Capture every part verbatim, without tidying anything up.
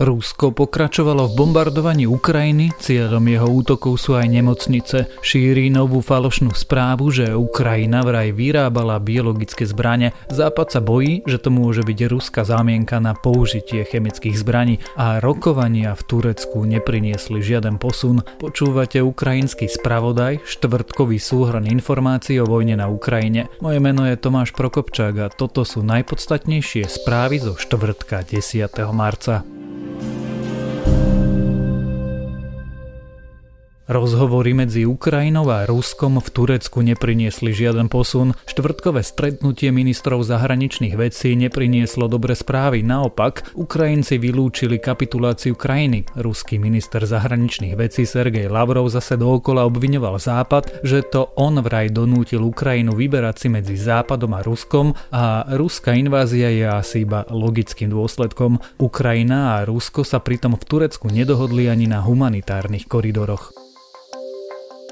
Rusko pokračovalo v bombardovaní Ukrajiny, cieľom jeho útokov sú aj nemocnice. Šíri novú falošnú správu, že Ukrajina vraj vyrábala biologické zbrane. Západ sa bojí, že to môže byť ruská zámienka na použitie chemických zbraní a rokovania v Turecku nepriniesli žiaden posun. Počúvate ukrajinský spravodaj, štvrtkový súhrn informácií o vojne na Ukrajine. Moje meno je Tomáš Prokopčák a toto sú najpodstatnejšie správy zo štvrtka desiateho marca. Rozhovory medzi Ukrajinou a Ruskom v Turecku nepriniesli žiaden posun. Štvrtkové stretnutie ministrov zahraničných vecí neprinieslo dobré správy. Naopak, Ukrajinci vylúčili kapituláciu krajiny. Ruský minister zahraničných vecí Sergej Lavrov zase dookola obviňoval Západ, že to on vraj donútil Ukrajinu vyberať si medzi Západom a Ruskom a ruská invázia je asi iba logickým dôsledkom. Ukrajina a Rusko sa pritom v Turecku nedohodli ani na humanitárnych koridoroch.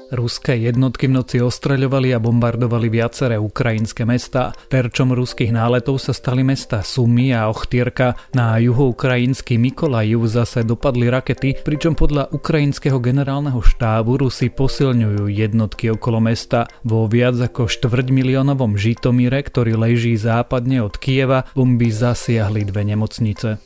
Ruské jednotky v noci ostreľovali a bombardovali viaceré ukrajinské mestá. Terčom ruských náletov sa stali mestá Sumy a Ochtyrka. Na juhoukrajinský Mikolajiv zase dopadli rakety, pričom podľa ukrajinského generálneho štábu Rusi posilňujú jednotky okolo mesta. Vo viac ako štvrťmiliónovom Žitomíre, ktorý leží západne od Kieva, bomby zasiahli dve nemocnice.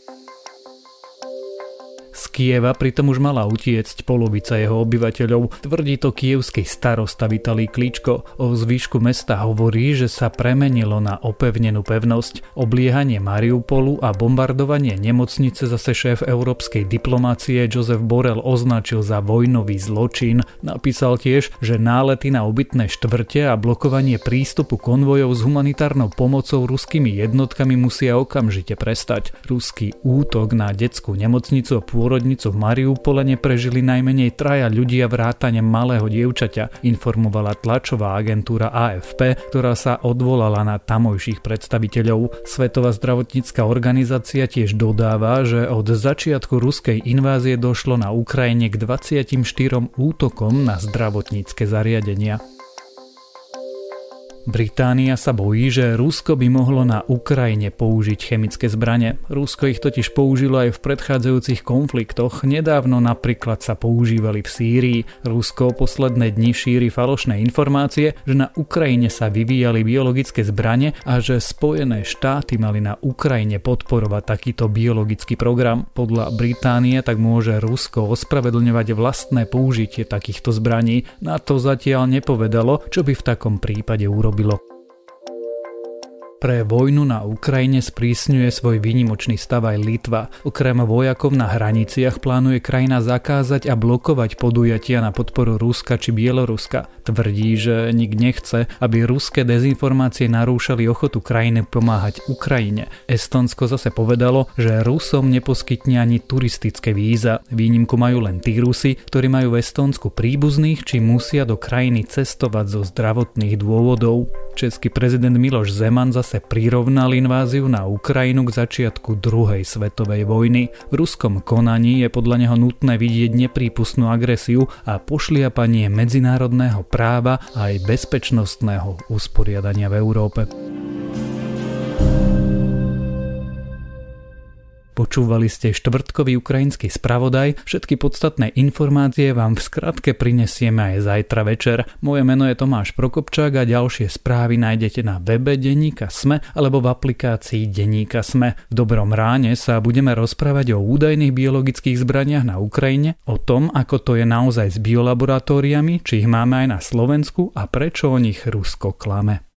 Z Kieva pritom už mala utiecť polovica jeho obyvateľov, tvrdí to kievský starosta Vitalij Kličko. O zvyšku mesta hovorí, že sa premenilo na opevnenú pevnosť. Obliehanie Mariupolu a bombardovanie nemocnice zase šéf európskej diplomácie Josef Borel označil za vojnový zločin. Napísal tiež, že nálety na obytné štvrte a blokovanie prístupu konvojov s humanitárnou pomocou ruskými jednotkami musia okamžite prestať. Ruský útok na detskú nemocnicu a pôrodnicu v Mariupole neprežili najmenej traja ľudia vrátane malého dievčaťa, informovala tlačová agentúra á ef pé, ktorá sa odvolala na tamojších predstaviteľov. Svetová zdravotnícka organizácia tiež dodáva, že od začiatku ruskej invázie došlo na Ukrajine k dvadsiatim štyrom útokom na zdravotnícke zariadenia. Británia sa bojí, že Rusko by mohlo na Ukrajine použiť chemické zbrane. Rusko ich totiž použilo aj v predchádzajúcich konfliktoch, nedávno napríklad sa používali v Sýrii. Rusko posledné dni šíri falošné informácie, že na Ukrajine sa vyvíjali biologické zbrane a že Spojené štáty mali na Ukrajine podporovať takýto biologický program. Podľa Británie tak môže Rusko ospravedlňovať vlastné použitie takýchto zbraní. Na to zatiaľ nepovedalo, čo by v takom prípade urobilo. Bylo. Pre vojnu na Ukrajine sprísňuje svoj výnimočný stav aj Litva. Okrem vojakov na hraniciach plánuje krajina zakázať a blokovať podujatia na podporu Ruska či Bieloruska. Tvrdí, že nik nechce, aby ruské dezinformácie narúšali ochotu krajiny pomáhať Ukrajine. Estonsko zase povedalo, že Rusom neposkytne ani turistické víza. Výnimku majú len tí Rusi, ktorí majú v Estonsku príbuzných či musia do krajiny cestovať zo zdravotných dôvodov. Český prezident Miloš Zeman zase prirovnal inváziu na Ukrajinu k začiatku druhej svetovej vojny. V ruskom konaní je podľa neho nutné vidieť neprípustnú agresiu a pošliapanie medzinárodného práva a aj bezpečnostného usporiadania v Európe. Počúvali ste štvrtkový ukrajinský spravodaj, všetky podstatné informácie vám v skratke prinesieme aj zajtra večer. Moje meno je Tomáš Prokopčák a ďalšie správy nájdete na webe denníka es em e alebo v aplikácii denníka es em e. V dobrom ráne sa budeme rozprávať o údajných biologických zbraniach na Ukrajine, o tom, ako to je naozaj s biolaboratóriami, či ich máme aj na Slovensku a prečo o nich Rusko klame.